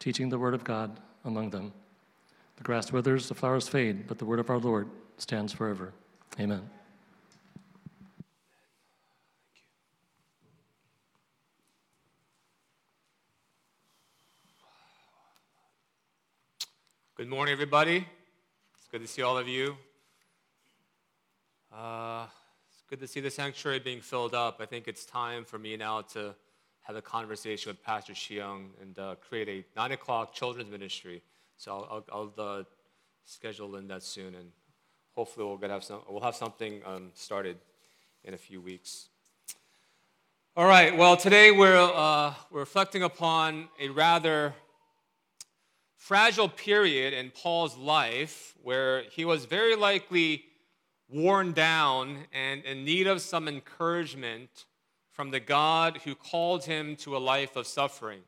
teaching the word of God among them. The grass withers, the flowers fade, but the word of our Lord stands forever. Amen. Good morning, everybody. It's good to see all of you. It's good to see the sanctuary being filled up. I think it's time for me now to have a conversation with Pastor Xiong and create a 9 o'clock children's ministry. So I'll schedule in that soon, and hopefully we'll have something started in a few weeks. All right. Well, today we're reflecting upon a rather fragile period in Paul's life where he was very likely worn down and in need of some encouragement from the God who called him to a life of suffering.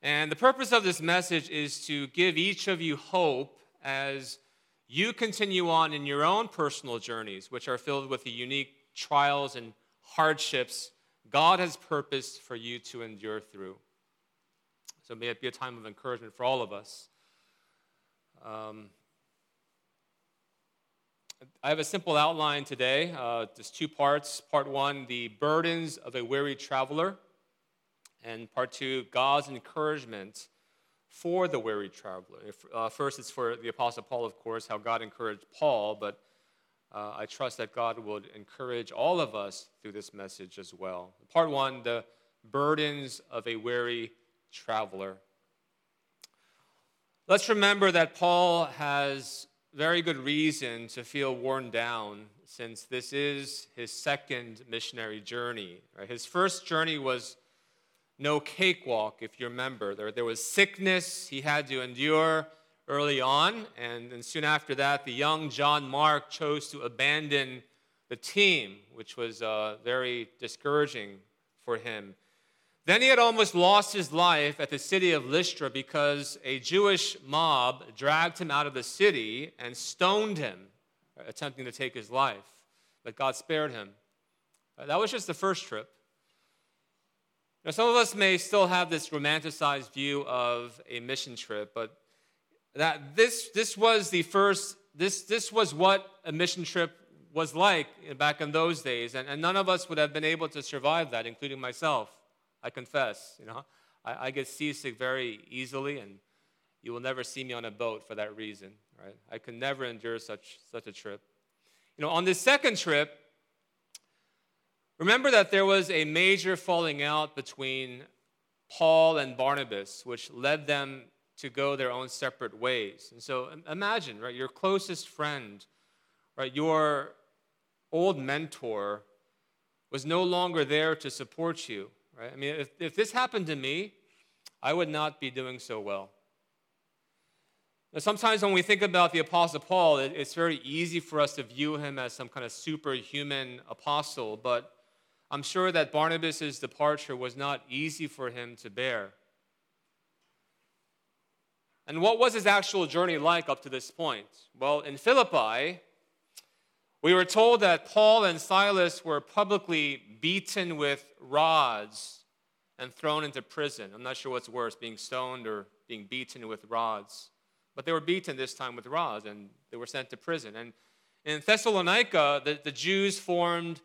And the purpose of this message is to give each of you hope as you continue on in your own personal journeys, which are filled with the unique trials and hardships God has purposed for you to endure through. So may it be a time of encouragement for all of us. I have a simple outline today. There's two parts. Part one, the burdens of a weary traveler. And part two, God's encouragement for the weary traveler. First, it's for the Apostle Paul, of course, how God encouraged Paul. But I trust that God would encourage all of us through this message as well. Part one, the burdens of a weary traveler. Let's remember that Paul has very good reason to feel worn down, since this is his second missionary journey. Right? His first journey was no cakewalk, if you remember. There was sickness he had to endure early on, and soon after that, the young John Mark chose to abandon the team, which was very discouraging for him. Then he had almost lost his life at the city of Lystra because a Jewish mob dragged him out of the city and stoned him, attempting to take his life. But God spared him. That was just the first trip. Now, some of us may still have this romanticized view of a mission trip, but that this was the first. This was what a mission trip was like back in those days, and none of us would have been able to survive that, including myself. I confess, I get seasick very easily, and you will never see me on a boat for that reason, right? I could never endure such a trip. On this second trip, remember that there was a major falling out between Paul and Barnabas, which led them to go their own separate ways. And so imagine, right, your closest friend, right, your old mentor was no longer there to support you. Right? I mean, if this happened to me, I would not be doing so well. Now, sometimes when we think about the Apostle Paul, it's very easy for us to view him as some kind of superhuman apostle, but I'm sure that Barnabas' departure was not easy for him to bear. And what was his actual journey like up to this point? Well, in Philippi, we were told that Paul and Silas were publicly beaten with rods and thrown into prison. I'm not sure what's worse, being stoned or being beaten with rods. But they were beaten this time with rods, and they were sent to prison. And in Thessalonica, the Jews formed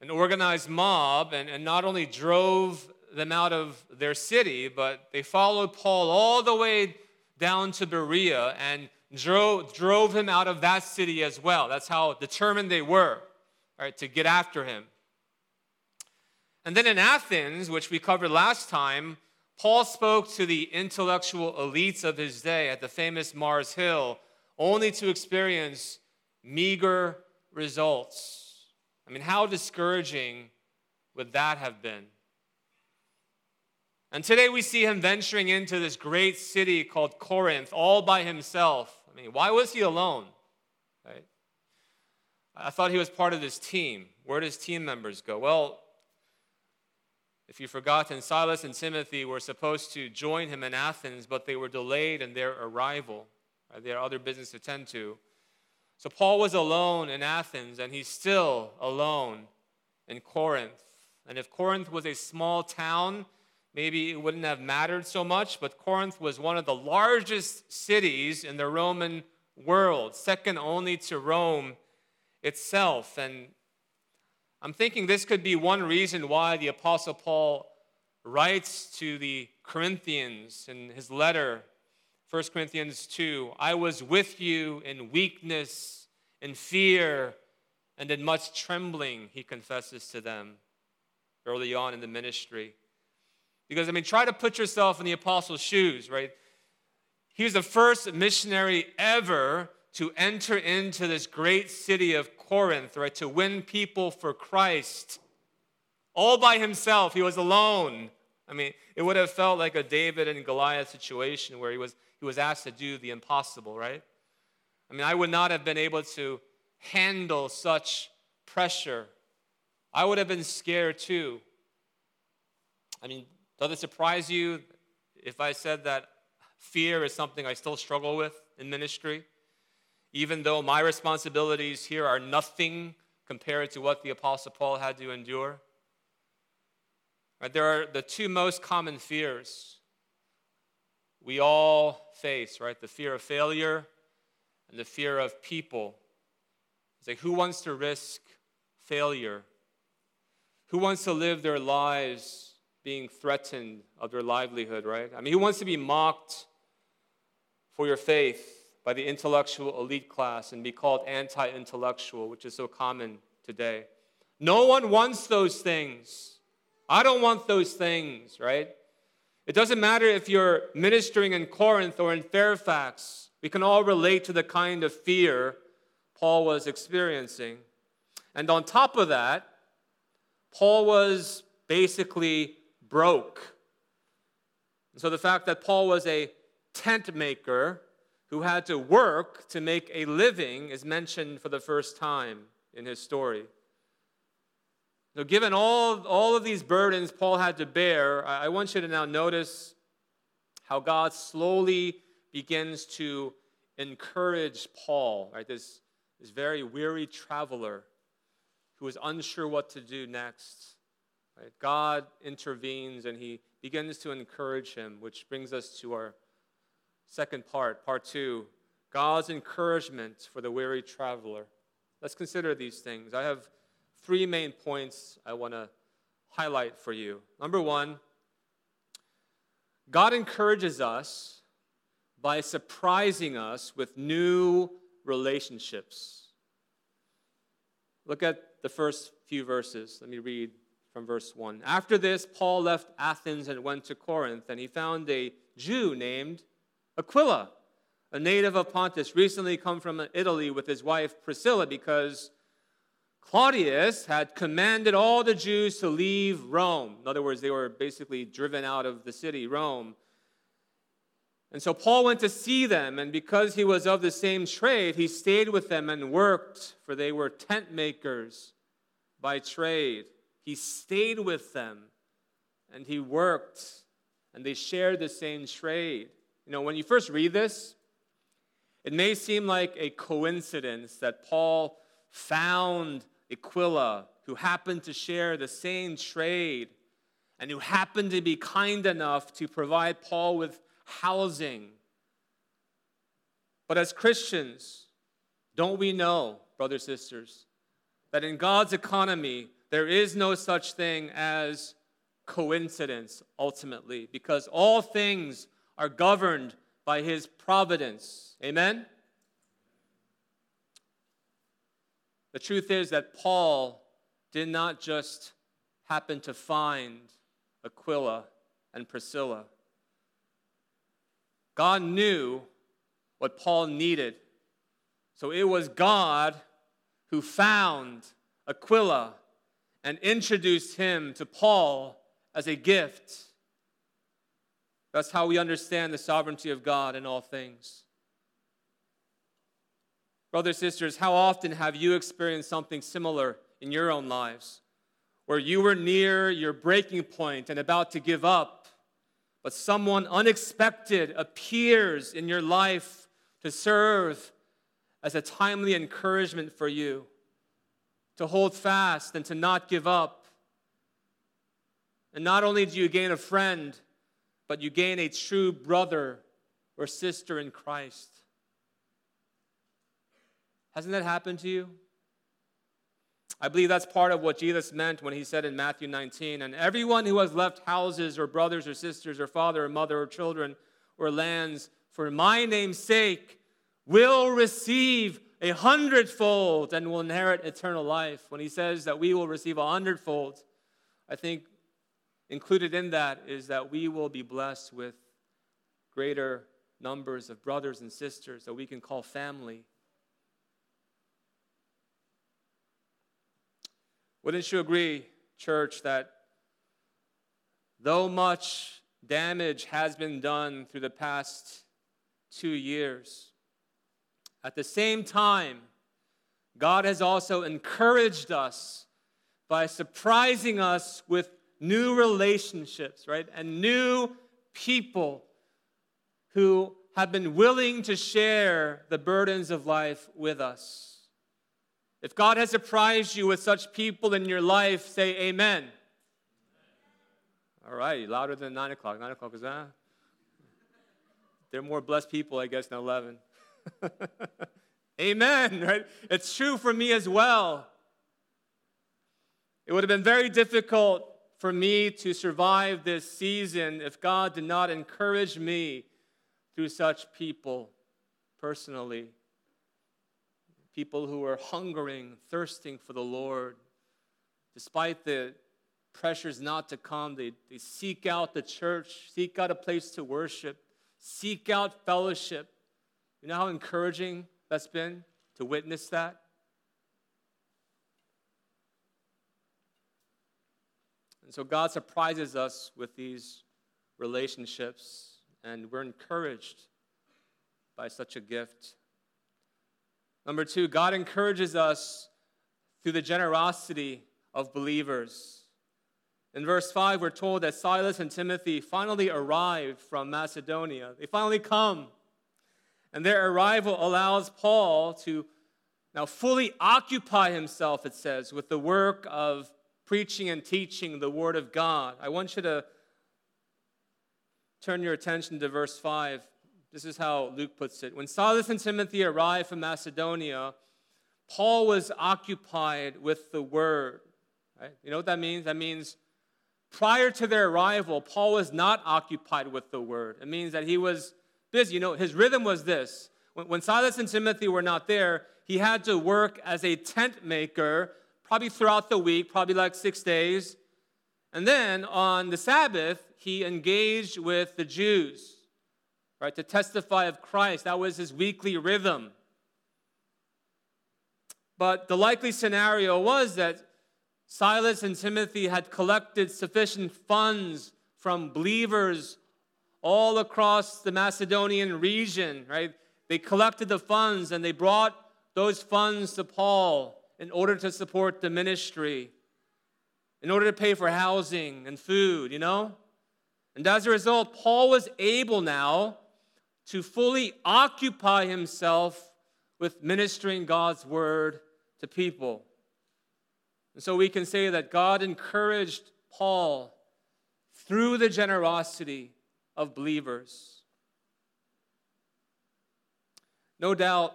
an organized mob and not only drove them out of their city, but they followed Paul all the way down to Berea and drove him out of that city as well. That's how determined they were, right, to get after him. And then in Athens, which we covered last time, Paul spoke to the intellectual elites of his day at the famous Mars Hill, only to experience meager results. I mean, how discouraging would that have been? And today we see him venturing into this great city called Corinth all by himself. I mean, why was he alone? Right? I thought he was part of this team. Where did his team members go? Well, if you've forgotten, Silas and Timothy were supposed to join him in Athens, but they were delayed in their arrival. Right? They had other business to attend to. So Paul was alone in Athens, and he's still alone in Corinth. And if Corinth was a small town, maybe it wouldn't have mattered so much, but Corinth was one of the largest cities in the Roman world, second only to Rome itself. And I'm thinking this could be one reason why the Apostle Paul writes to the Corinthians in his letter, 1 Corinthians 2, "I was with you in weakness, in fear, and in much trembling," he confesses to them early on in the ministry. Because, I mean, try to put yourself in the apostle's shoes, right? He was the first missionary ever to enter into this great city of Corinth, right, to win people for Christ. All by himself, he was alone. I mean, it would have felt like a David and Goliath situation where he was asked to do the impossible, right? I mean, I would not have been able to handle such pressure. I would have been scared too. I mean, does it surprise you if I said that fear is something I still struggle with in ministry? Even though my responsibilities here are nothing compared to what the Apostle Paul had to endure? Right, there are the two most common fears we all face, right? The fear of failure and the fear of people. It's like, who wants to risk failure? Who wants to live their lives being threatened of their livelihood, right? I mean, who wants to be mocked for your faith by the intellectual elite class and be called anti-intellectual, which is so common today? No one wants those things. I don't want those things, right? It doesn't matter if you're ministering in Corinth or in Fairfax. We can all relate to the kind of fear Paul was experiencing. And on top of that, Paul was basically broke. And so the fact that Paul was a tent maker who had to work to make a living is mentioned for the first time in his story. So given all of these burdens Paul had to bear, I want you to now notice how God slowly begins to encourage Paul, right? This very weary traveler who is unsure what to do next. God intervenes and he begins to encourage him, which brings us to our second part, part two, God's encouragement for the weary traveler. Let's consider these things. I have three main points I want to highlight for you. Number one, God encourages us by surprising us with new relationships. Look at the first few verses. Let me read. From verse 1. After this, Paul left Athens and went to Corinth, and he found a Jew named Aquila, a native of Pontus, recently come from Italy with his wife Priscilla, because Claudius had commanded all the Jews to leave Rome. In other words, they were basically driven out of the city, Rome. And so Paul went to see them, and because he was of the same trade, he stayed with them and worked, for they were tent makers by trade. He stayed with them, and he worked, and they shared the same trade. You know, when you first read this, it may seem like a coincidence that Paul found Aquila, who happened to share the same trade and who happened to be kind enough to provide Paul with housing. But as Christians, don't we know, brothers and sisters, that in God's economy, there is no such thing as coincidence, ultimately, because all things are governed by his providence. Amen? The truth is that Paul did not just happen to find Aquila and Priscilla. God knew what Paul needed. So it was God who found Aquila and introduced him to Paul as a gift. That's how we understand the sovereignty of God in all things. Brothers, sisters, how often have you experienced something similar in your own lives, where you were near your breaking point and about to give up, but someone unexpected appears in your life to serve as a timely encouragement for you, to hold fast and to not give up. And not only do you gain a friend, but you gain a true brother or sister in Christ. Hasn't that happened to you? I believe that's part of what Jesus meant when he said in Matthew 19, "And everyone who has left houses or brothers or sisters or father or mother or children or lands for my name's sake will receive 100-fold and will inherit eternal life." When he says that we will receive 100-fold, I think included in that is that we will be blessed with greater numbers of brothers and sisters that we can call family. Wouldn't you agree, church, that though much damage has been done through the past 2 years, at the same time, God has also encouraged us by surprising us with new relationships, right? And new people who have been willing to share the burdens of life with us. If God has surprised you with such people in your life, say amen. All right, louder than 9 o'clock. 9 o'clock is that? They're more blessed people, I guess, than 11. Amen, right? It's true for me as well. It would have been very difficult for me to survive this season if God did not encourage me through such people personally. People who are hungering, thirsting for the Lord. Despite the pressures not to come, they seek out the church, seek out a place to worship, seek out fellowship. You know how encouraging that's been to witness that? And so God surprises us with these relationships, and we're encouraged by such a gift. Number two, God encourages us through the generosity of believers. In verse 5, we're told that Silas and Timothy finally arrived from Macedonia. They finally come. And their arrival allows Paul to now fully occupy himself, it says, with the work of preaching and teaching the Word of God. I want you to turn your attention to verse 5. This is how Luke puts it. When Silas and Timothy arrived from Macedonia, Paul was occupied with the word. Right? You know what that means? That means prior to their arrival, Paul was not occupied with the word. It means that he was busy. You know, his rhythm was this. When Silas and Timothy were not there, he had to work as a tent maker probably throughout the week, probably like 6 days. And then on the Sabbath, he engaged with the Jews. Right, to testify of Christ. That was his weekly rhythm. But the likely scenario was that Silas and Timothy had collected sufficient funds from believers all across the Macedonian region, right? They collected the funds and they brought those funds to Paul in order to support the ministry, in order to pay for housing and food, you know? And as a result, Paul was able now to fully occupy himself with ministering God's word to people. And so we can say that God encouraged Paul through the generosity of believers. No doubt,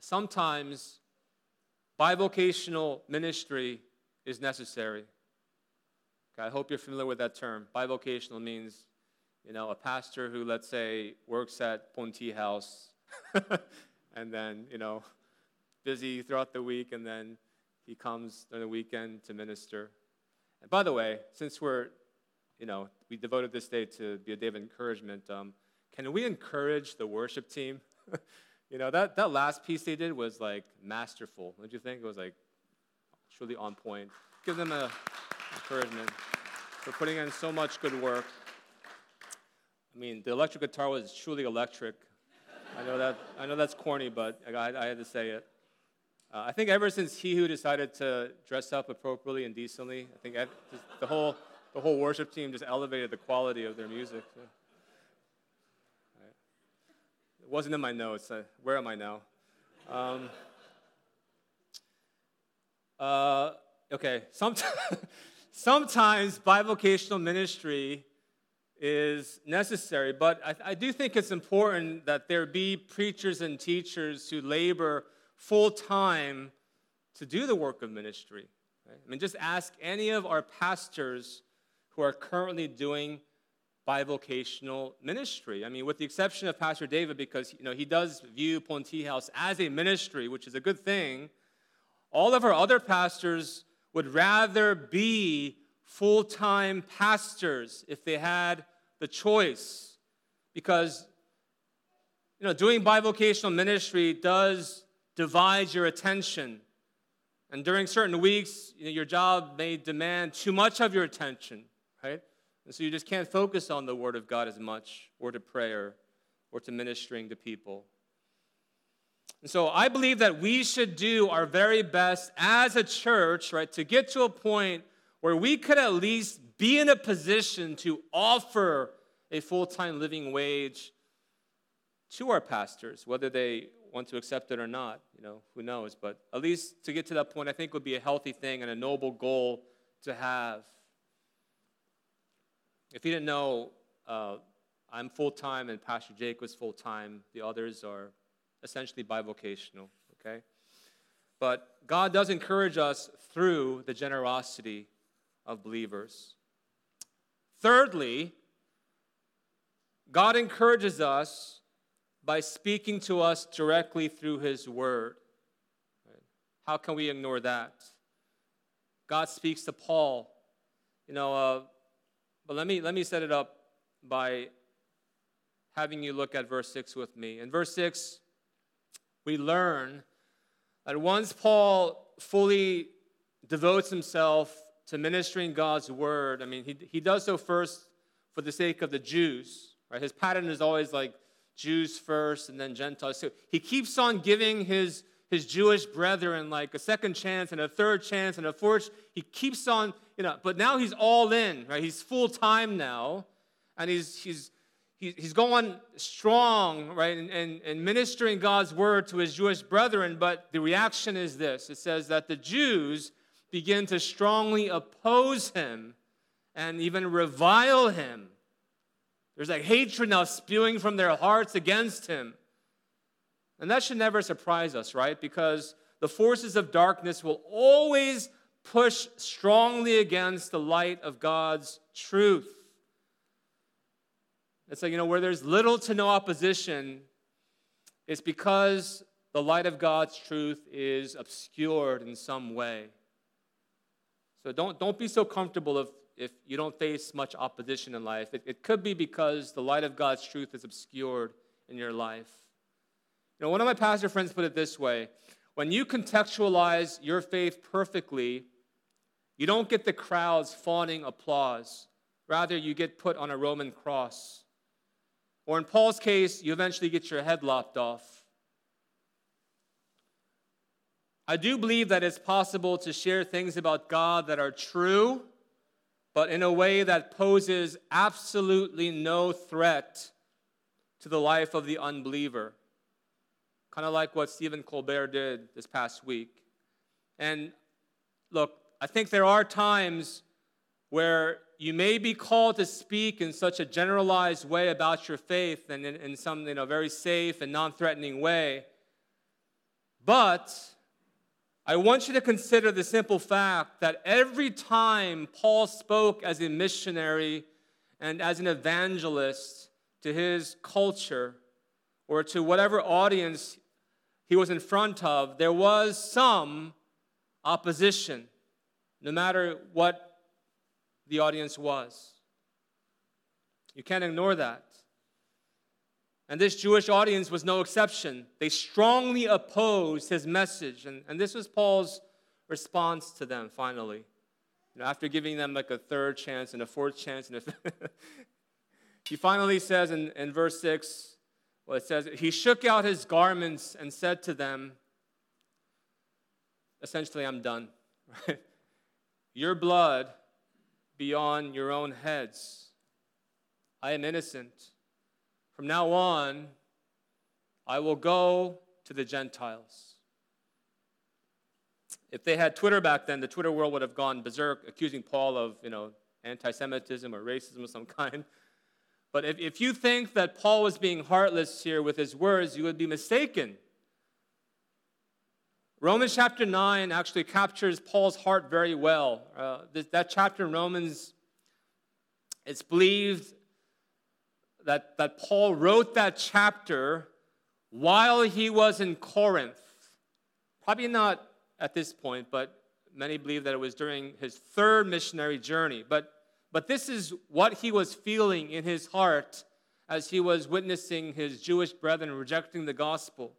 sometimes bivocational ministry is necessary. Okay, I hope you're familiar with that term. Bivocational means, a pastor who, let's say, works at Ponte House and then, busy throughout the week, and then he comes during the weekend to minister. And by the way, since we're, we devoted this day to be a day of encouragement, can we encourage the worship team? That last piece they did was like masterful. Don't you think? It was like truly on point. Give them an encouragement for putting in so much good work. I mean, the electric guitar was truly electric. I know that's corny, but I had to say it. I think ever since he who decided to dress up appropriately and decently, I think the whole worship team just elevated the quality of their music. Yeah. It wasn't in my notes. Where am I now? Okay. Sometimes bivocational ministry is necessary, but I do think it's important that there be preachers and teachers who labor full-time to do the work of ministry. Right? I mean, just ask any of our pastors who are currently doing bivocational ministry. I mean, with the exception of Pastor David, because, he does view Ponte House as a ministry, which is a good thing, all of our other pastors would rather be full-time pastors if they had the choice, because, doing bivocational ministry does divide your attention. And during certain weeks, your job may demand too much of your attention, right? And so you just can't focus on the Word of God as much, or to prayer, or to ministering to people. And so I believe that we should do our very best as a church, right, to get to a point where we could at least be in a position to offer a full-time living wage to our pastors, whether they want to accept it or not, who knows. But at least to get to that point, I think would be a healthy thing and a noble goal to have. If you didn't know, I'm full-time and Pastor Jake was full-time. The others are essentially bivocational, okay? But God does encourage us through the generosity of believers. Thirdly, God encourages us by speaking to us directly through His Word. How can we ignore that? God speaks to Paul. But let me set it up by having you look at verse 6 with me. In verse 6, we learn that once Paul fully devotes himself to ministering God's word, I mean, he does so first for the sake of the Jews, right? His pattern is always like Jews first and then Gentiles. So he keeps on giving his Jewish brethren like a second chance and a third chance and a fourth. He keeps on, but now he's all in, right? He's full time now, and he's going strong, right? And ministering God's word to his Jewish brethren. But the reaction is this: it says that the Jews begin to strongly oppose him and even revile him. There's like hatred now spewing from their hearts against him. And that should never surprise us, right? Because the forces of darkness will always push strongly against the light of God's truth. It's like, where there's little to no opposition, it's because the light of God's truth is obscured in some way. So don't be so comfortable if you don't face much opposition in life. It could be because the light of God's truth is obscured in your life. One of my pastor friends put it this way: when you contextualize your faith perfectly, you don't get the crowd's fawning applause. Rather, you get put on a Roman cross. Or in Paul's case, you eventually get your head lopped off. I do believe that it's possible to share things about God that are true, but in a way that poses absolutely no threat to the life of the unbeliever. Kind of like what Stephen Colbert did this past week. And look, I think there are times where you may be called to speak in such a generalized way about your faith and in some, very safe and non-threatening way. But I want you to consider the simple fact that every time Paul spoke as a missionary and as an evangelist to his culture or to whatever audience he was in front of, there was some opposition, no matter what the audience was. You can't ignore that. And this Jewish audience was no exception. They strongly opposed his message. And this was Paul's response to them, finally. After giving them like a third chance and a fourth chance. He finally says in verse 6, well, it says, he shook out his garments and said to them, essentially, I'm done. Your blood be on your own heads. I am innocent. From now on, I will go to the Gentiles. If they had Twitter back then, the Twitter world would have gone berserk, accusing Paul of, anti-Semitism or racism of some kind. But if you think that Paul was being heartless here with his words, you would be mistaken. Romans chapter 9 actually captures Paul's heart very well. That chapter in Romans, it's believed that Paul wrote that chapter while he was in Corinth. Probably not at this point, but many believe that it was during his third missionary journey. But this is what he was feeling in his heart as he was witnessing his Jewish brethren rejecting the gospel.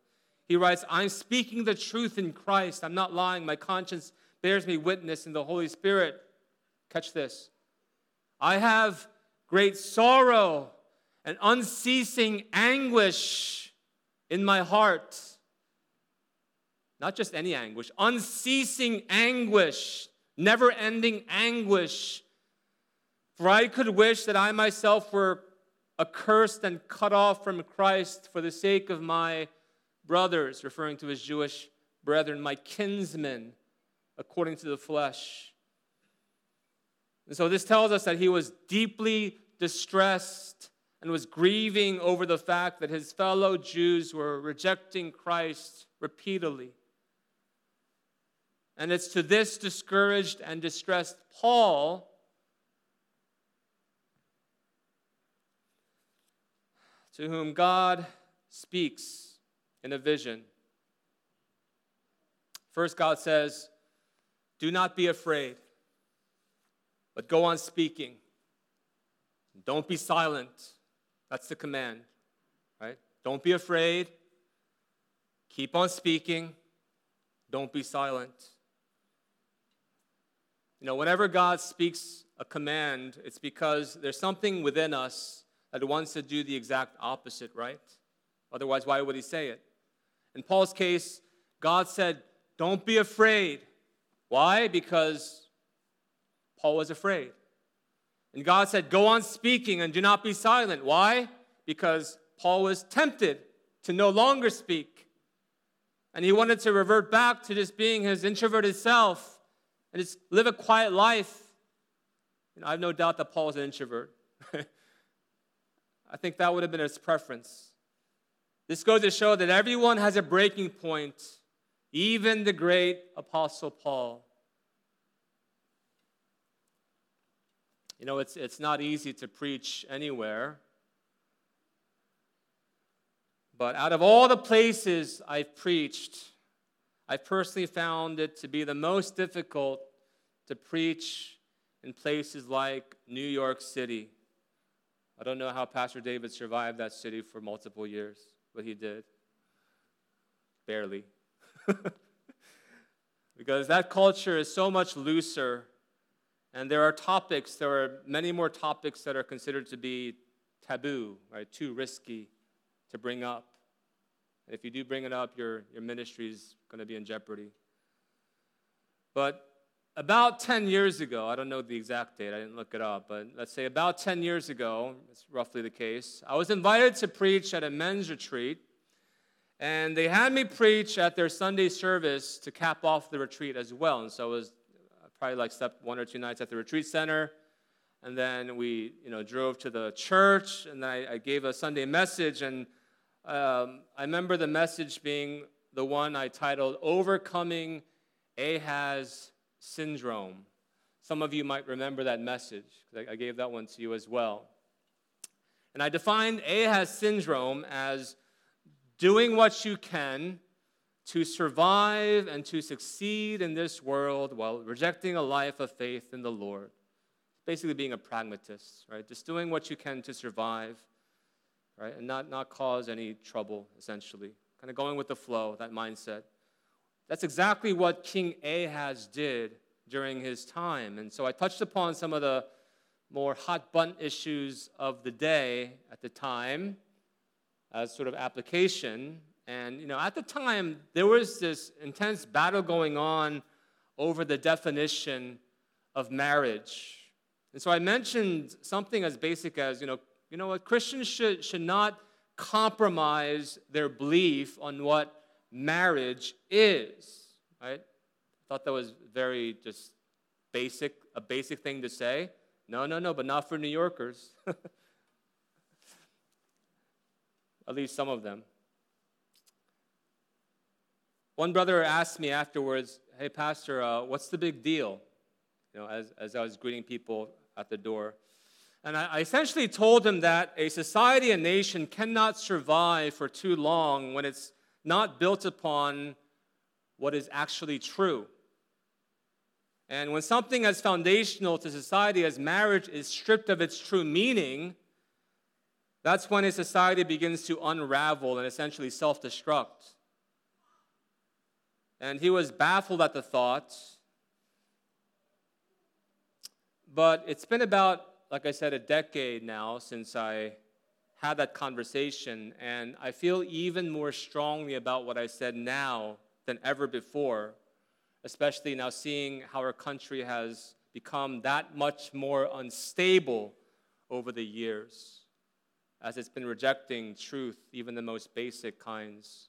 He writes, I'm speaking the truth in Christ. I'm not lying. My conscience bears me witness in the Holy Spirit. Catch this. I have great sorrow and unceasing anguish in my heart. Not just any anguish, unceasing anguish, never-ending anguish. For I could wish that I myself were accursed and cut off from Christ for the sake of my brothers, referring to his Jewish brethren, my kinsmen, according to the flesh. And so this tells us that he was deeply distressed and was grieving over the fact that his fellow Jews were rejecting Christ repeatedly. And it's to this discouraged and distressed Paul, to whom God speaks in a vision. First, God says, do not be afraid, but go on speaking. Don't be silent. That's the command, right? Don't be afraid. Keep on speaking. Don't be silent. Whenever God speaks a command, it's because there's something within us that wants to do the exact opposite, right? Otherwise, why would he say it? In Paul's case, God said, don't be afraid. Why? Because Paul was afraid. And God said, go on speaking and do not be silent. Why? Because Paul was tempted to no longer speak. And he wanted to revert back to just being his introverted self and just live a quiet life. I have no doubt that Paul was an introvert. I think that would have been his preference. This goes to show that everyone has a breaking point, even the great Apostle Paul. It's not easy to preach anywhere. But out of all the places I've preached, I personally found it to be the most difficult to preach in places like New York City. I don't know how Pastor David survived that city for multiple years, but he did. Barely. Because that culture is so much looser. And there are many more topics that are considered to be taboo, right? Too risky to bring up. If you do bring it up, your ministry is going to be in jeopardy. But About 10 years ago, I don't know the exact date, I didn't look it up, but let's say about 10 years ago, it's roughly the case, I was invited to preach at a men's retreat, and they had me preach at their Sunday service to cap off the retreat as well. And so I was probably like slept one or two nights at the retreat center, and then we drove to the church, and I gave a Sunday message, and I remember the message being the one I titled, Overcoming Ahaz Syndrome. Some of you might remember that message, because I gave that one to you as well. And I defined Ahaz syndrome as doing what you can to survive and to succeed in this world while rejecting a life of faith in the Lord. Basically being a pragmatist, right? Just doing what you can to survive, right? And not cause any trouble, essentially. Kind of going with the flow, that mindset. That's exactly what King Ahaz did during his time. And so I touched upon some of the more hot-button issues of the day at the time as sort of application. And, at the time, there was this intense battle going on over the definition of marriage. And so I mentioned something as basic as, Christians should not compromise their belief on what marriage is, right? I thought that was very just a basic thing to say. No, but not for New Yorkers. At least some of them. One brother asked me afterwards, hey, Pastor, what's the big deal? As I was greeting people at the door. And I essentially told him that a society, a nation cannot survive for too long when it's not built upon what is actually true. And when something as foundational to society as marriage is stripped of its true meaning, that's when a society begins to unravel and essentially self-destruct. And he was baffled at the thought. But it's been about, like I said, a decade now since I had that conversation, and I feel even more strongly about what I said now than ever before, especially now seeing how our country has become that much more unstable over the years, as it's been rejecting truth, even the most basic kinds.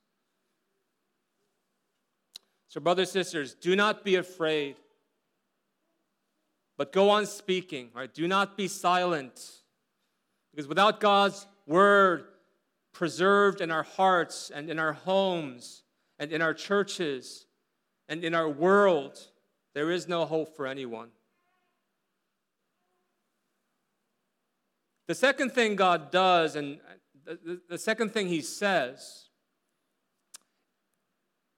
So, brothers and sisters, do not be afraid, but go on speaking, right? Do not be silent, because without God's word preserved in our hearts and in our homes and in our churches and in our world, there is no hope for anyone. The second thing God does, and the second thing he says,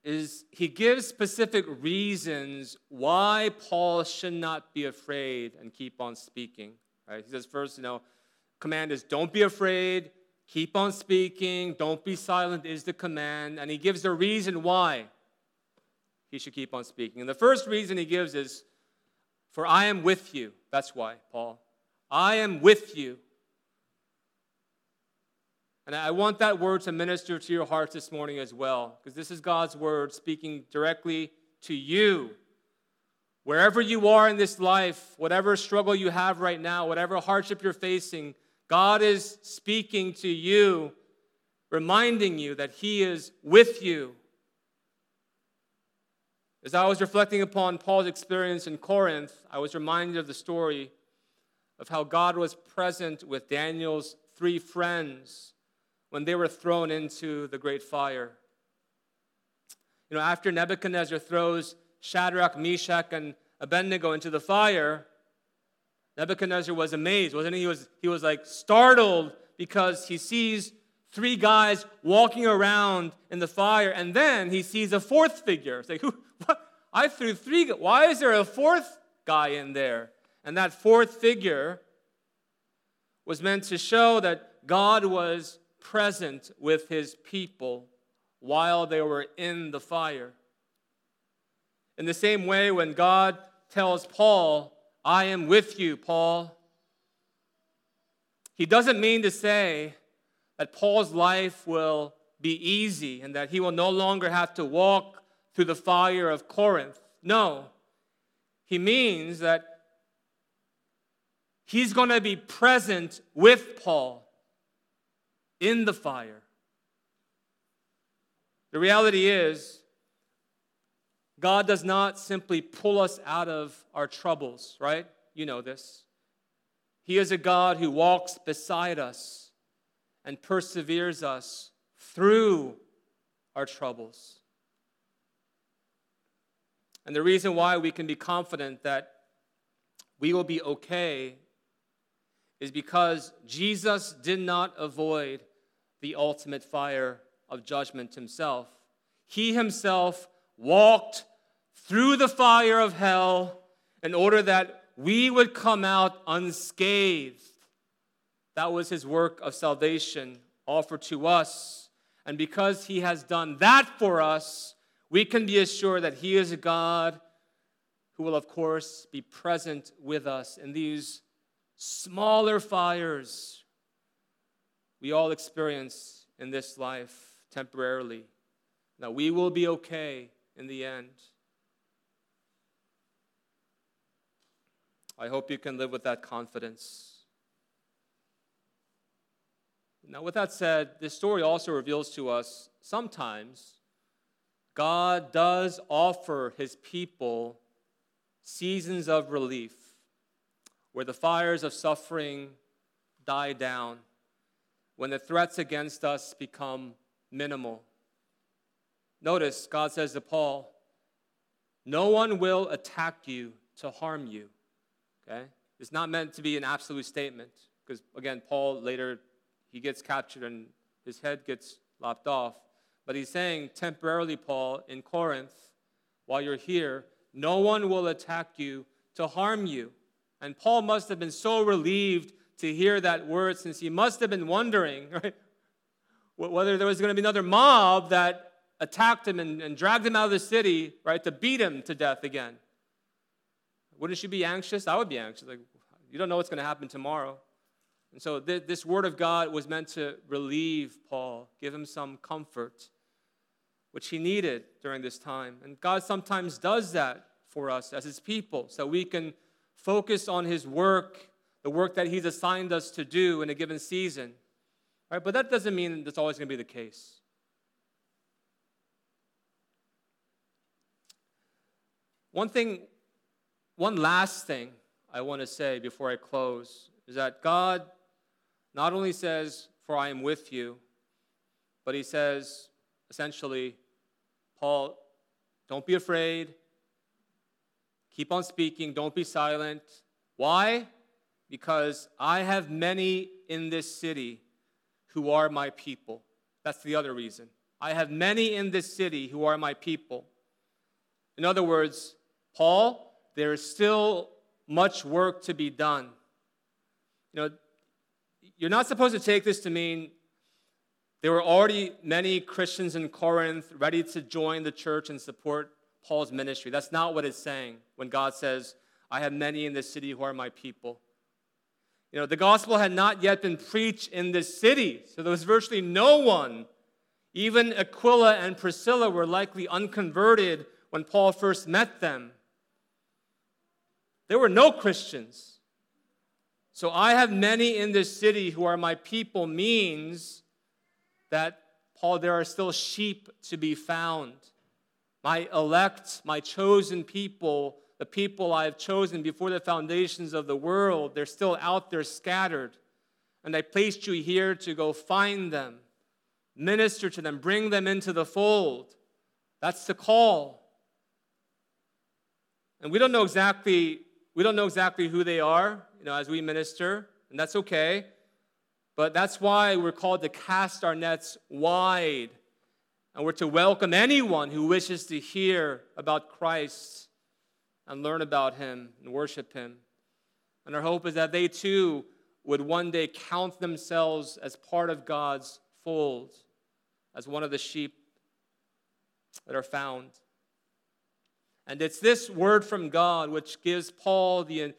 is he gives specific reasons why Paul should not be afraid and keep on speaking, right? He says first, command is don't be afraid, keep on speaking, don't be silent is the command. And he gives a reason why he should keep on speaking. And the first reason he gives is, for I am with you. That's why, Paul. I am with you. And I want that word to minister to your hearts this morning as well, because this is God's word speaking directly to you. Wherever you are in this life, whatever struggle you have right now, whatever hardship you're facing, God is speaking to you, reminding you that he is with you. As I was reflecting upon Paul's experience in Corinth, I was reminded of the story of how God was present with Daniel's 3 friends when they were thrown into the great fire. After Nebuchadnezzar throws Shadrach, Meshach, and Abednego into the fire, Nebuchadnezzar was amazed, wasn't he? He was like startled because he sees 3 guys walking around in the fire, and then he sees a 4th figure. It's like, who? What? I threw 3. Why is there a 4th guy in there? And that 4th figure was meant to show that God was present with his people while they were in the fire. In the same way, when God tells Paul, I am with you, Paul, he doesn't mean to say that Paul's life will be easy and that he will no longer have to walk through the fire of Corinth. No, He means that he's going to be present with Paul in the fire. The reality is, God does not simply pull us out of our troubles, right? You know this. He is a God who walks beside us and perseveres us through our troubles. And the reason why we can be confident that we will be okay is because Jesus did not avoid the ultimate fire of judgment himself. He himself walked through the fire of hell in order that we would come out unscathed. That was his work of salvation offered to us. And because he has done that for us, we can be assured that he is a God who will, of course, be present with us in these smaller fires we all experience in this life temporarily. Now, we will be okay in the end. I hope you can live with that confidence. Now, with that said, this story also reveals to us sometimes God does offer his people seasons of relief where the fires of suffering die down, when the threats against us become minimal. Notice, God says to Paul, no one will attack you to harm you, okay? It's not meant to be an absolute statement because, again, Paul later, he gets captured and his head gets lopped off. But he's saying temporarily, Paul, in Corinth, while you're here, no one will attack you to harm you. And Paul must have been so relieved to hear that word since he must have been wondering, right, whether there was going to be another mob that attacked him and dragged him out of the city, right, to beat him to death again. Wouldn't you be anxious? I would be anxious. Like, you don't know what's going to happen tomorrow. And so this word of God was meant to relieve Paul, give him some comfort, which he needed during this time. And God sometimes does that for us as his people, so we can focus on his work, the work that he's assigned us to do in a given season. Right? But that doesn't mean that's always going to be the case. One last thing I want to say before I close is that God not only says, "For I am with you," but he says, essentially, Paul, don't be afraid. Keep on speaking. Don't be silent. Why? Because I have many in this city who are my people. That's the other reason. I have many in this city who are my people. In other words, Paul, there is still much work to be done. You know, you're not supposed to take this to mean there were already many Christians in Corinth ready to join the church and support Paul's ministry. That's not what it's saying when God says, I have many in this city who are my people. You know, the gospel had not yet been preached in this city, so there was virtually no one. Even Aquila and Priscilla were likely unconverted when Paul first met them. There were no Christians. So I have many in this city who are my people means that, Paul, there are still sheep to be found. My elect, my chosen people, the people I have chosen before the foundations of the world, they're still out there scattered. And I placed you here to go find them, minister to them, bring them into the fold. That's the call. And we don't know exactly who they are, you know, as we minister, and that's okay. But that's why we're called to cast our nets wide, and we're to welcome anyone who wishes to hear about Christ and learn about him and worship him. And our hope is that they too would one day count themselves as part of God's fold, as one of the sheep that are found. And it's this word from God which gives Paul the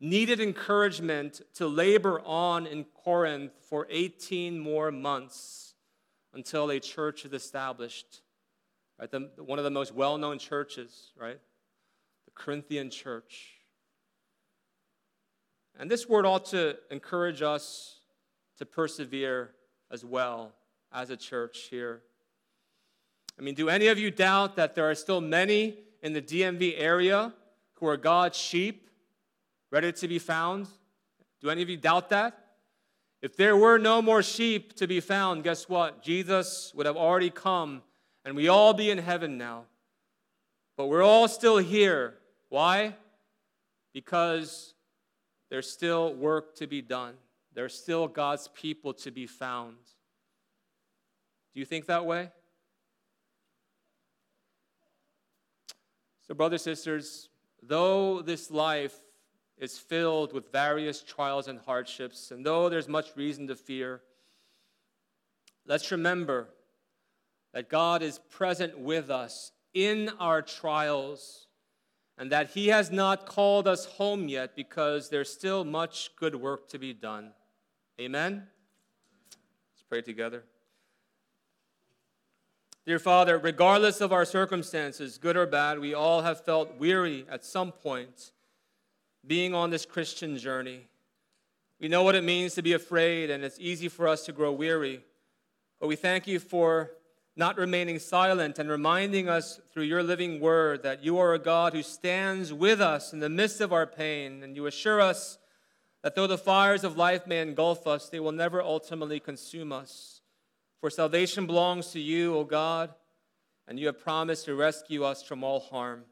needed encouragement to labor on in Corinth for 18 more months until a church is established. Right? One of the most well-known churches, right? The the Corinthian church. And this word ought to encourage us to persevere as well as a church here. I mean, do any of you doubt that there are still many in the DMV area who are God's sheep, ready to be found? Do any of you doubt that? If there were no more sheep to be found, guess what? Jesus would have already come, and we all be in heaven now. But we're all still here. Why? Because there's still work to be done. There's still God's people to be found. Do you think that way? So, brothers and sisters, though this life is filled with various trials and hardships, and though there's much reason to fear, let's remember that God is present with us in our trials, and that He has not called us home yet because there's still much good work to be done. Amen? Let's pray together. Dear Father, regardless of our circumstances, good or bad, we all have felt weary at some point being on this Christian journey. We know what it means to be afraid, and it's easy for us to grow weary. But we thank You for not remaining silent and reminding us through Your living word that You are a God who stands with us in the midst of our pain, and You assure us that though the fires of life may engulf us, they will never ultimately consume us. For salvation belongs to You, O God, and You have promised to rescue us from all harm.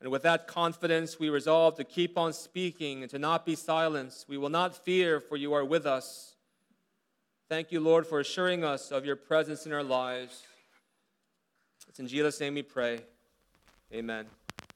And with that confidence, we resolve to keep on speaking and to not be silenced. We will not fear, for You are with us. Thank You, Lord, for assuring us of Your presence in our lives. It's in Jesus' name we pray. Amen.